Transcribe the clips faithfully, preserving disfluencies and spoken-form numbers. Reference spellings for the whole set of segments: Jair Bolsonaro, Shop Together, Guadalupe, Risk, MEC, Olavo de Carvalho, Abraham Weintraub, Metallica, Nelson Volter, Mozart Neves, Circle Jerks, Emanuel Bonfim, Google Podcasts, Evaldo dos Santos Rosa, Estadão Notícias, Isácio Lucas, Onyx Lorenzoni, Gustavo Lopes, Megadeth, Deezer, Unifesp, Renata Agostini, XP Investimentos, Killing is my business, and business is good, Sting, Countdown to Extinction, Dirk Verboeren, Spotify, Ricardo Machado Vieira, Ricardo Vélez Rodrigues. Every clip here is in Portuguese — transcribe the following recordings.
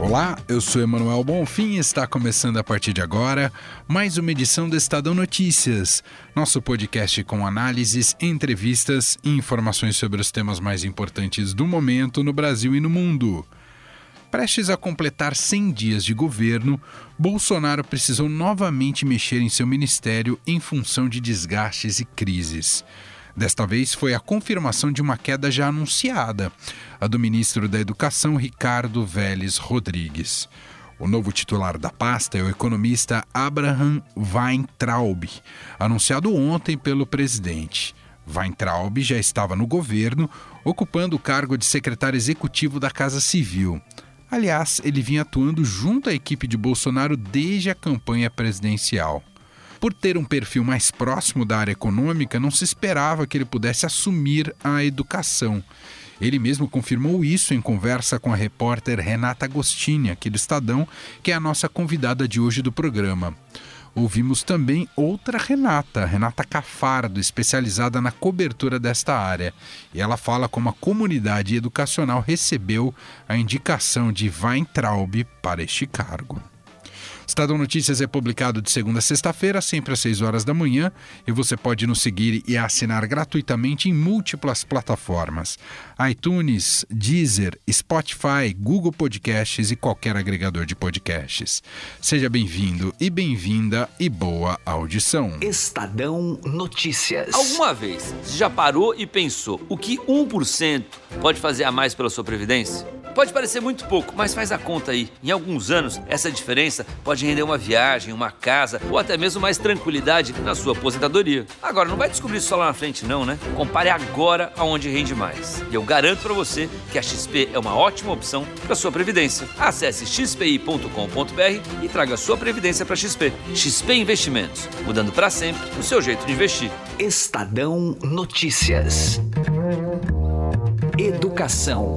Olá, eu sou Emanuel Bonfim e está começando a partir de agora mais uma edição do Estadão Notícias, nosso podcast com análises, entrevistas e informações sobre os temas mais importantes do momento no Brasil e no mundo. Prestes a completar cem dias de governo, Bolsonaro precisou novamente mexer em seu ministério em função de desgastes e crises. Desta vez foi a confirmação de uma queda já anunciada, a do ministro da Educação, Ricardo Vélez Rodrigues. O novo titular da pasta é o economista Abraham Weintraub, anunciado ontem pelo presidente. Weintraub já estava no governo, ocupando o cargo de secretário executivo da Casa Civil. Aliás, ele vinha atuando junto à equipe de Bolsonaro desde a campanha presidencial. Por ter um perfil mais próximo da área econômica, não se esperava que ele pudesse assumir a educação. Ele mesmo confirmou isso em conversa com a repórter Renata Agostini, aqui do Estadão, que é a nossa convidada de hoje do programa. Ouvimos também outra Renata, Renata Cafardo, especializada na cobertura desta área. E ela fala como a comunidade educacional recebeu a indicação de Weintraub para este cargo. Estadão Notícias é publicado de segunda a sexta-feira, sempre às seis horas da manhã, e você pode nos seguir e assinar gratuitamente em múltiplas plataformas: iTunes, Deezer, Spotify, Google Podcasts e qualquer agregador de podcasts. Seja bem-vindo e bem-vinda e boa audição. Estadão Notícias. Alguma vez você já parou e pensou o que um por cento pode fazer a mais pela sua previdência? Pode parecer muito pouco, mas faz a conta aí. Em alguns anos, essa diferença pode render uma viagem, uma casa ou até mesmo mais tranquilidade na sua aposentadoria. Agora, não vai descobrir isso só lá na frente não, né? Compare agora aonde rende mais. E eu garanto para você que a X P é uma ótima opção para sua previdência. Acesse x p i ponto com ponto b r e traga sua previdência para X P. X P Investimentos, mudando para sempre o seu jeito de investir. Estadão Notícias. Educação.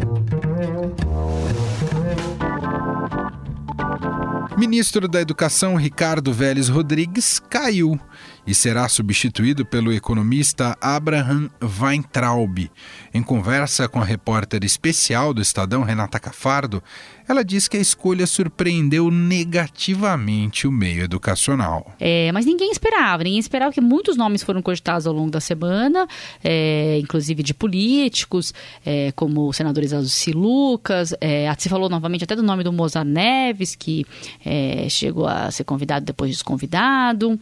Ministro da Educação Ricardo Vélez Rodrigues caiu e será substituído pelo economista Abraham Weintraub. Em conversa com a repórter especial do Estadão, Renata Cafardo, ela diz que a escolha surpreendeu negativamente o meio educacional. É, mas ninguém esperava, ninguém esperava que muitos nomes foram cogitados ao longo da semana, é, inclusive de políticos, é, como o senador Isácio Lucas, é, se falou novamente até do nome do Mozart Neves, que é, chegou a ser convidado depois desconvidado.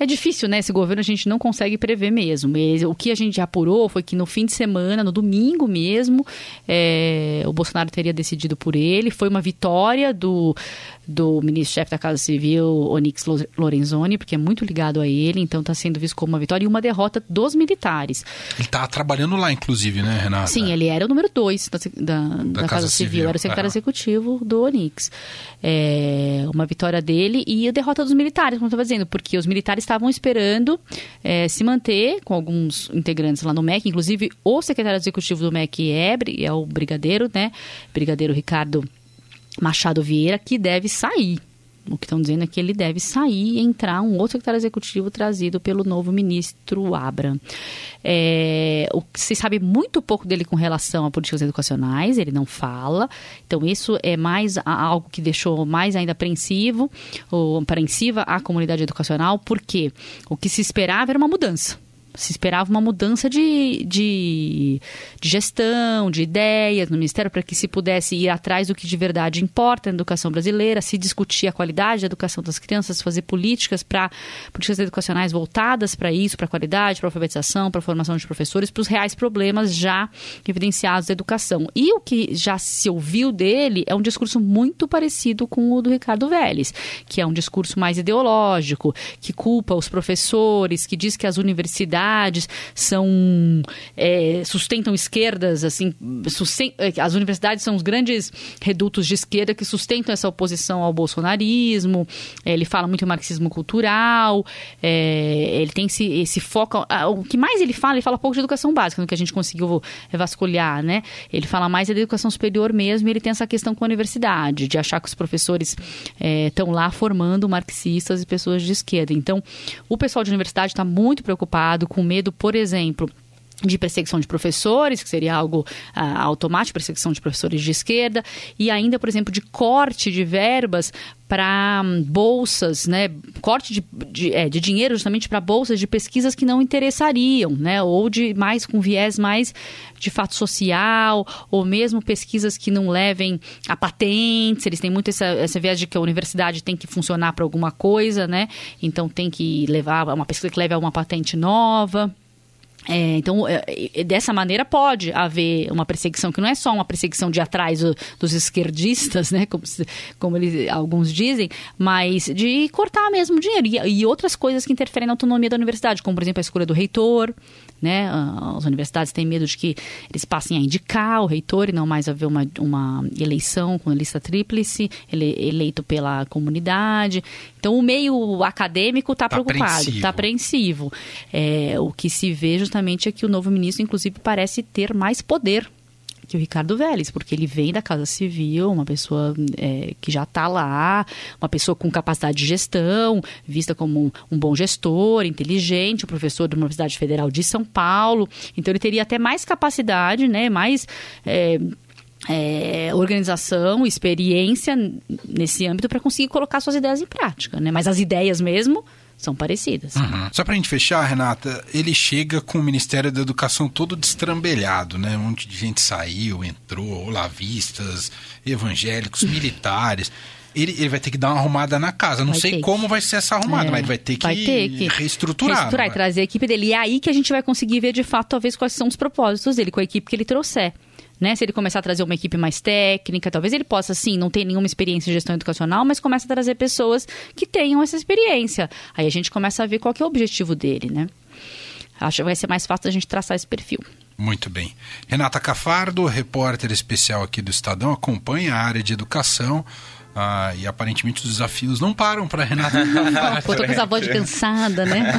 É difícil, né? Esse governo a gente não consegue prever mesmo. O que a gente apurou foi que no fim de semana, no domingo mesmo, é, o Bolsonaro teria decidido por ele. Foi uma vitória do, do ministro-chefe da Casa Civil, Onyx Lorenzoni, porque é muito ligado a ele, então está sendo visto como uma vitória e uma derrota dos militares. Ele está trabalhando lá, inclusive, né, Renata? Sim, ele era o número dois da, da, da, da Casa, Casa Civil. Civil, era o secretário é. executivo do Onyx. É, uma vitória dele e a derrota dos militares, como eu estava dizendo, porque os militares estavam esperando é, se manter com alguns integrantes lá no M E C, inclusive o secretário executivo do M E C é, é o brigadeiro, né? Brigadeiro Ricardo Machado Vieira, que deve sair. O que estão dizendo é que ele deve sair e entrar um outro secretário executivo trazido pelo novo ministro Abraham. É, o, se sabe muito pouco dele com relação a políticas educacionais, ele não fala. Então, isso é mais algo que deixou mais ainda apreensivo, ou apreensiva a comunidade educacional, porque o que se esperava era uma mudança. Se esperava uma mudança de, de, de gestão, de ideias no Ministério, para que se pudesse ir atrás do que de verdade importa na educação brasileira, se discutir a qualidade da educação das crianças, fazer políticas para políticas educacionais voltadas para isso, para a qualidade, para a alfabetização, para a formação de professores, para os reais problemas já evidenciados da educação. E o que já se ouviu dele é um discurso muito parecido com o do Ricardo Vélez, que é um discurso mais ideológico, que culpa os professores, que diz que as universidades universidades são é, sustentam esquerdas, assim, susten- as universidades são os grandes redutos de esquerda que sustentam essa oposição ao bolsonarismo. É, ele fala muito em marxismo cultural, é, ele tem esse, esse foco. Ah, o que mais ele fala, ele fala pouco de educação básica, no que a gente conseguiu vasculhar, né? Ele fala mais é da educação superior mesmo, e ele tem essa questão com a universidade, de achar que os professores estão é, lá formando marxistas e pessoas de esquerda. Então, o pessoal de universidade está muito preocupado, com medo, por exemplo, de perseguição de professores, que seria algo ah, automático, perseguição de professores de esquerda, e ainda, por exemplo, de corte de verbas para bolsas, né, corte de, de, é, de dinheiro justamente para bolsas de pesquisas que não interessariam, né, ou de mais com viés mais de fato social, ou mesmo pesquisas que não levem a patentes. Eles têm muito essa, essa viés de que a universidade tem que funcionar para alguma coisa, né, então tem que levar uma pesquisa que leve a uma patente nova. É, então, dessa maneira pode haver uma perseguição, que não é só uma perseguição de atrás dos esquerdistas, né, como, como eles, alguns dizem, mas de cortar mesmo dinheiro e, e outras coisas que interferem na autonomia da universidade, como, por exemplo, a escolha do reitor, né? As universidades têm medo de que eles passem a indicar o reitor e não mais haver uma, uma eleição com lista tríplice, ele, eleito pela comunidade. Então, o meio acadêmico está tá preocupado, está apreensivo. É, o que se vê justamente é que o novo ministro, inclusive, parece ter mais poder que o Ricardo Vélez, porque ele vem da Casa Civil, uma pessoa é, que já está lá, uma pessoa com capacidade de gestão, vista como um, um bom gestor, inteligente, um professor da Universidade Federal de São Paulo. Então, ele teria até mais capacidade, né, mais é, é, organização, experiência nesse âmbito para conseguir colocar suas ideias em prática, né? Mas as ideias mesmo são parecidas. Uhum. Só pra gente fechar, Renata, ele chega com o Ministério da Educação todo destrambelhado, né? Um monte de gente saiu, entrou, olavistas, evangélicos, militares. Ele, ele vai ter que dar uma arrumada na casa. Não vai sei como que. vai ser essa arrumada, é, mas ele vai ter que, vai ter que reestruturar. Reestruturar e trazer a equipe dele. E é aí que a gente vai conseguir ver, de fato, talvez quais são os propósitos dele com a equipe que ele trouxer. Né? Se ele começar a trazer uma equipe mais técnica, talvez ele possa, sim, não ter nenhuma experiência em gestão educacional, mas começa a trazer pessoas que tenham essa experiência. Aí a gente começa a ver qual que é o objetivo dele, né? Acho que vai ser mais fácil a gente traçar esse perfil. Muito bem. Renata Cafardo, repórter especial aqui do Estadão, acompanha a área de educação. Ah, e aparentemente os desafios não param para Renata. Pô, tô com essa voz de cansada, né?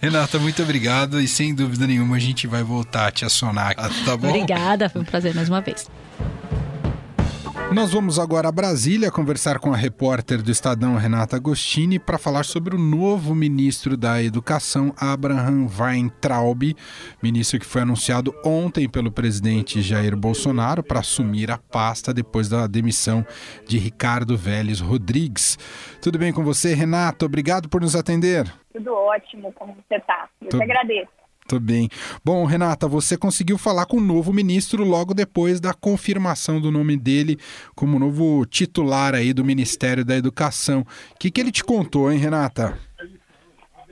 Renata, muito obrigado, e sem dúvida nenhuma a gente vai voltar a te acionar, tá bom? Obrigada, foi um prazer mais uma vez. Nós vamos agora a Brasília conversar com a repórter do Estadão, Renata Agostini, para falar sobre o novo ministro da Educação, Abraham Weintraub, ministro que foi anunciado ontem pelo presidente Jair Bolsonaro para assumir a pasta depois da demissão de Ricardo Vélez Rodrigues. Tudo bem com você, Renata? Obrigado por nos atender. Tudo ótimo, como você está? Eu Tudo... te agradeço. Tudo bem. Bom, Renata, você conseguiu falar com o novo ministro logo depois da confirmação do nome dele como novo titular aí do Ministério da Educação. O que que ele te contou, hein, Renata?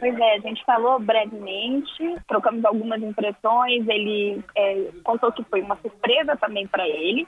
Pois é, a gente falou brevemente, trocamos algumas impressões. Ele é, contou que foi uma surpresa também para ele,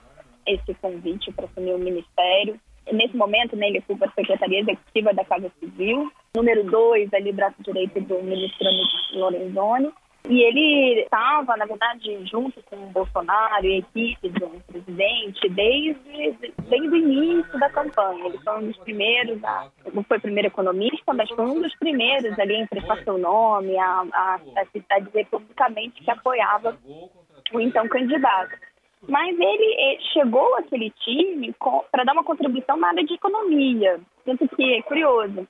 esse convite para assumir o ministério. Nesse momento, né, ele ocupa a Secretaria Executiva da Casa Civil, número dois, ali, braço direito do ministro Onyx Lorenzoni. E ele estava, na verdade, junto com o Bolsonaro e a equipe do presidente desde, desde o início da campanha. Ele foi um dos primeiros, a, não foi o primeiro economista, mas foi um dos primeiros ali a emprestar seu nome, a, a, a dizer publicamente que apoiava o então candidato. Mas ele chegou àquele time para dar uma contribuição na área de economia, tanto que é curioso.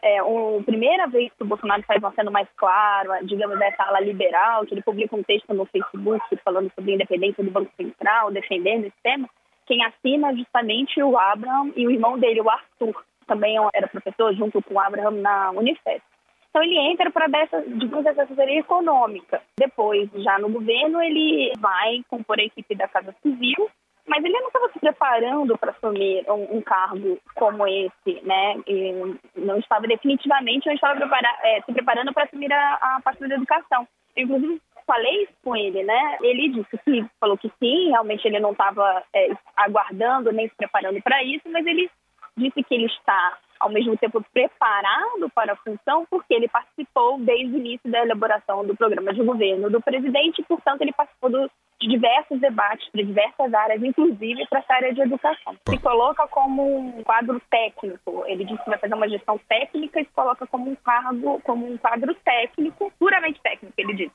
É, a primeira vez que o Bolsonaro está sendo mais claro, digamos, nessa ala liberal, que ele publica um texto no Facebook falando sobre a independência do Banco Central, defendendo esse tema, quem assina é justamente o Abraham e o irmão dele, o Arthur, também era professor junto com o Abraham na Unifesp. Então ele entra para dar essa, digamos, essa assessoria econômica. Depois, já no governo, ele vai compor a equipe da Casa Civil, mas ele não estava se preparando para assumir um, um cargo como esse, né? E não estava definitivamente, não estava preparar, é, se preparando para assumir a, a parte da educação. Eu, inclusive, falei isso com ele, né? Ele disse que, falou que sim, realmente ele não estava é, aguardando nem se preparando para isso, mas ele disse que ele está ao mesmo tempo preparado para a função, porque ele participou desde o início da elaboração do programa de governo do presidente, e, portanto, ele participou do, de diversos debates, de diversas áreas, inclusive para essa área de educação. Se coloca como um quadro técnico, ele disse que vai fazer uma gestão técnica e se coloca como um cargo, como um quadro técnico, puramente técnico, ele disse.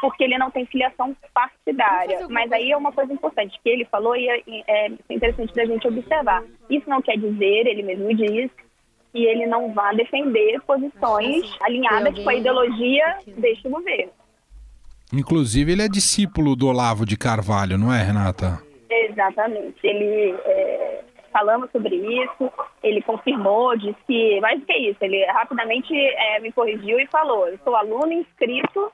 Porque ele não tem filiação partidária. Mas aí é uma coisa importante que ele falou e é interessante da gente observar. Isso não quer dizer, ele mesmo diz, que ele não vá defender posições alinhadas com a ideologia deste governo. Inclusive, ele é discípulo do Olavo de Carvalho, não é, Renata? Exatamente. Ele... É... Falamos sobre isso, ele confirmou, disse que... Mas o que é isso? Ele rapidamente é, me corrigiu e falou, eu sou aluno inscrito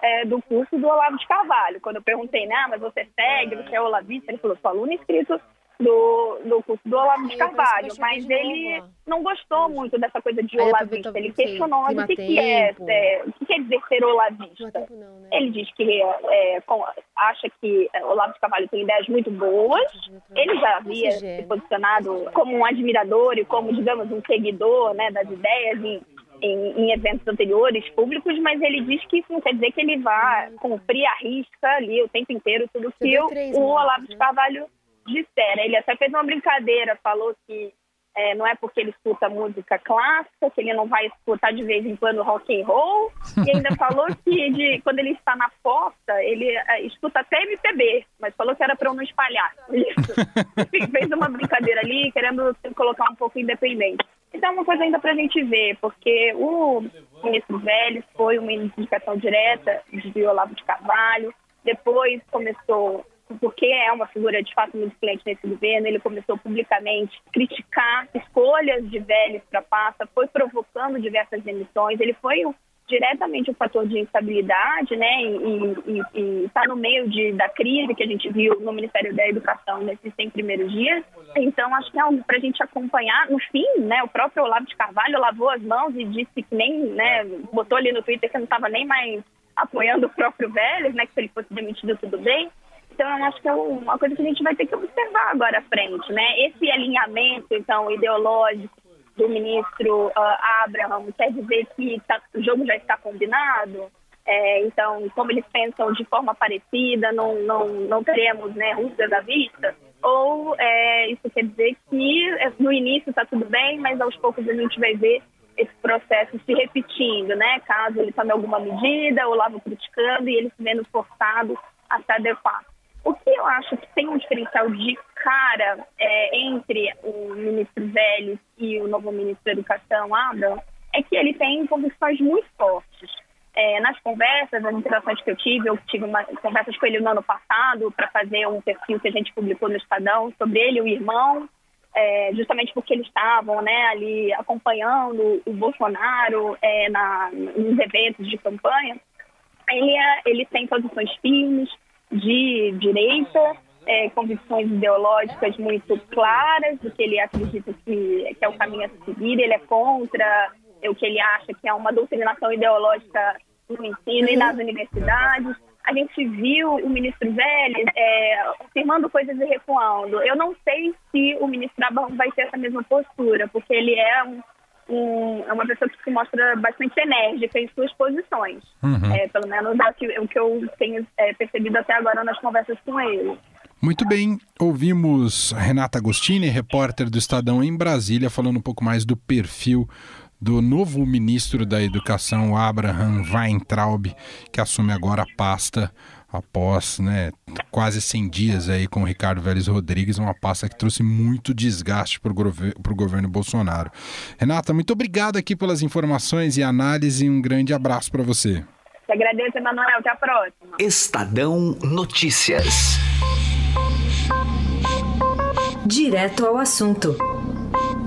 É, do curso do Olavo de Carvalho. Quando eu perguntei, né, mas você segue, você é olavista? Ele falou, sou aluno inscrito do, do curso do Olavo de Carvalho. Mas ele não gostou muito dessa coisa de olavista. Ele questionou o que, que é, é, o que quer dizer ser olavista. Ele diz que é, com, acha que Olavo de Carvalho tem ideias muito boas. Ele já havia se posicionado como um admirador e como, digamos, um seguidor, né, das ideias e, Em, em eventos anteriores, públicos, mas ele diz que isso não quer dizer que ele vá cumprir a risca ali o tempo inteiro, tudo que o, o Olavo de Carvalho dissera. Ele até fez uma brincadeira, falou que é, não é porque ele escuta música clássica, que ele não vai escutar de vez em quando rock and roll, e ainda falou que de, quando ele está na porta, ele é, escuta até M P B, mas falou que era para eu não espalhar isso. Enfim, fez uma brincadeira ali, querendo se colocar um pouco independente. Então é uma coisa ainda para a gente ver, porque o ministro Vélez foi uma indicação direta de Olavo de Carvalho, depois começou, porque é uma figura de fato muito influente nesse governo, ele começou publicamente a criticar escolhas de Vélez para pasta, foi provocando diversas demissões, ele foi um, diretamente um fator de instabilidade, né, e está no meio de, da crise que a gente viu no Ministério da Educação nesses cem primeiros dias. Então, acho que é algo para a gente acompanhar. No fim, né, o próprio Olavo de Carvalho lavou as mãos e disse que nem, né, botou ali no Twitter que não estava nem mais apoiando o próprio Vélez, né, que se ele fosse demitido tudo bem. Então, eu acho que é uma coisa que a gente vai ter que observar agora à frente, né, esse alinhamento, então, ideológico do ministro uh, Abraham, quer dizer que tá, o jogo já está combinado, é, então, como eles pensam de forma parecida, não, não, não teremos, né, rugas à vista, ou é, isso quer dizer que no início está tudo bem, mas aos poucos a gente vai ver esse processo se repetindo, né, caso ele tome alguma medida, ou lá vou criticando e ele se vendo forçado a se adequar. O que eu acho que tem um diferencial de cara é, entre o ministro Vélez e o novo ministro da Educação, Abraham, é que ele tem convicções muito fortes. É, nas conversas, nas interações que eu tive, eu tive uma, conversas com ele no ano passado para fazer um perfil que a gente publicou no Estadão sobre ele e o irmão, é, justamente porque eles estavam, né, ali acompanhando o Bolsonaro é, na, nos eventos de campanha. Ele, é, ele tem posições firmes, de direita, é, convicções ideológicas muito claras do que ele acredita que, que é o caminho a seguir, ele é contra o que ele acha que é uma doutrinação ideológica no ensino e nas universidades. A gente viu o ministro Vélez é, afirmando coisas e recuando. Eu não sei se o ministro Abraham vai ter essa mesma postura, porque ele é um Um, é uma pessoa que se mostra bastante enérgica em suas posições. Uhum. É, pelo menos é o, que, é o que eu tenho é, percebido até agora nas conversas com ele. Muito bem, ouvimos Renata Agostini, repórter do Estadão em Brasília, falando um pouco mais do perfil do novo ministro da Educação, Abraham Weintraub, que assume agora a pasta após, né, quase cem dias aí com o Ricardo Vélez Rodrigues, uma pasta que trouxe muito desgaste para o gover- governo Bolsonaro. Renata, muito obrigado aqui pelas informações e análise, um grande abraço para você. Te agradeço, Emanuel, até a próxima. Estadão Notícias. Direto ao assunto,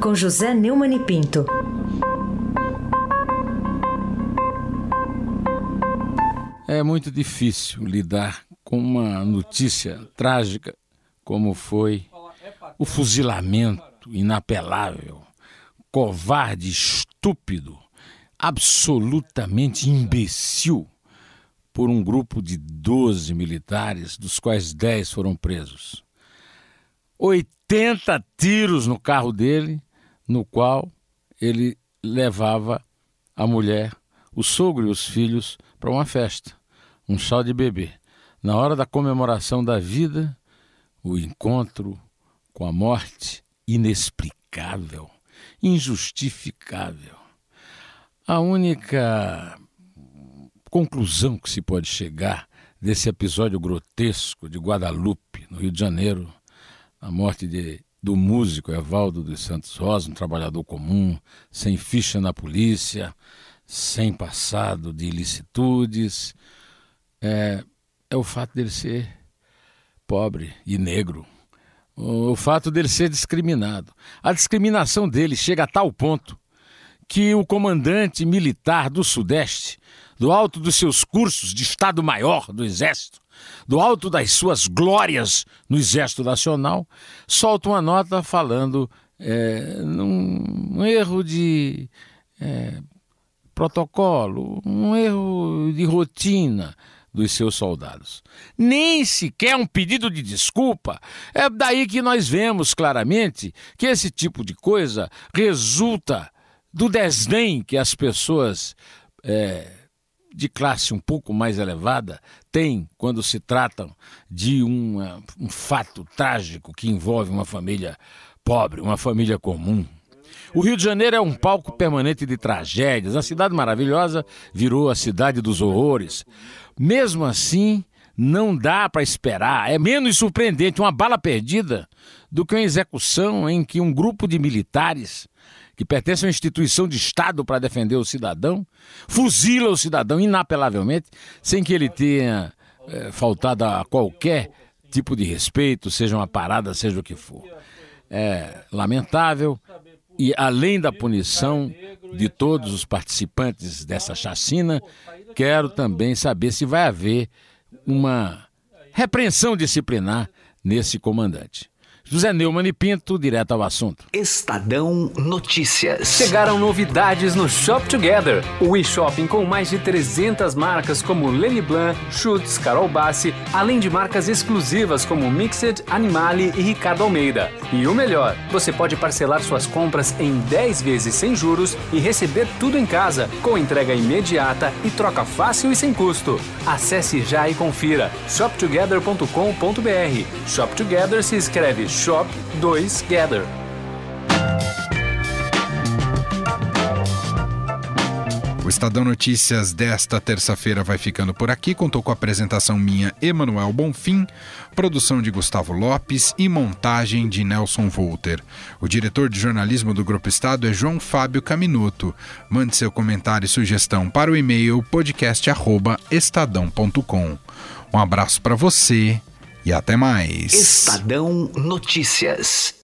com José Neumann e Pinto. É muito difícil lidar com uma notícia trágica como foi o fuzilamento inapelável, covarde, estúpido, absolutamente imbecil por um grupo de doze militares, dos quais dez foram presos. oitenta tiros no carro dele, no qual ele levava a mulher, o sogro e os filhos para uma festa, um chá de bebê. Na hora da comemoração da vida, o encontro com a morte, inexplicável, injustificável. A única conclusão que se pode chegar desse episódio grotesco de Guadalupe, no Rio de Janeiro, a morte de, do músico Evaldo dos Santos Rosa, um trabalhador comum, sem ficha na polícia, sem passado de ilicitudes, é, é o fato dele ser pobre e negro, o fato dele ser discriminado. A discriminação dele chega a tal ponto que o comandante militar do Sudeste, do alto dos seus cursos de Estado-Maior do Exército, do alto das suas glórias no Exército Nacional, solta uma nota falando é, num um erro de é, protocolo, um erro de rotina dos seus soldados. Nem sequer um pedido de desculpa. É daí que nós vemos claramente que esse tipo de coisa resulta do desdém que as pessoas é, de classe um pouco mais elevada têm quando se tratam de uma, um fato trágico que envolve uma família pobre, uma família comum. O Rio de Janeiro é um palco permanente de tragédias. A cidade maravilhosa virou a cidade dos horrores. Mesmo assim, não dá para esperar. É menos surpreendente uma bala perdida do que uma execução em que um grupo de militares que pertence a uma instituição de Estado para defender o cidadão, fuzila o cidadão inapelavelmente, sem que ele tenha é, faltado a qualquer tipo de respeito, seja uma parada, seja o que for. É lamentável, e além da punição de todos os participantes dessa chacina, quero também saber se vai haver uma repreensão disciplinar nesse comandante. José Neumann e Pinto, direto ao assunto. Estadão Notícias. Chegaram novidades no Shop Together, o e-shopping com mais de trezentas marcas como Lenny Blanc, Schutz, Carol Bassi, além de marcas exclusivas como Mixed, Animale e Ricardo Almeida. E o melhor, você pode parcelar suas compras em dez vezes sem juros e receber tudo em casa, com entrega imediata e troca fácil e sem custo. Acesse já e confira shop together ponto com ponto b r. Shop Together se escreve Shop Together. O Estadão Notícias desta terça-feira vai ficando por aqui. Contou com a apresentação minha, Emanuel Bonfim, produção de Gustavo Lopes e montagem de Nelson Volter. O diretor de jornalismo do Grupo Estado é João Fábio Caminoto. Mande seu comentário e sugestão para o e-mail podcast arroba estadão ponto com. Um abraço para você. E até mais. Estadão Notícias.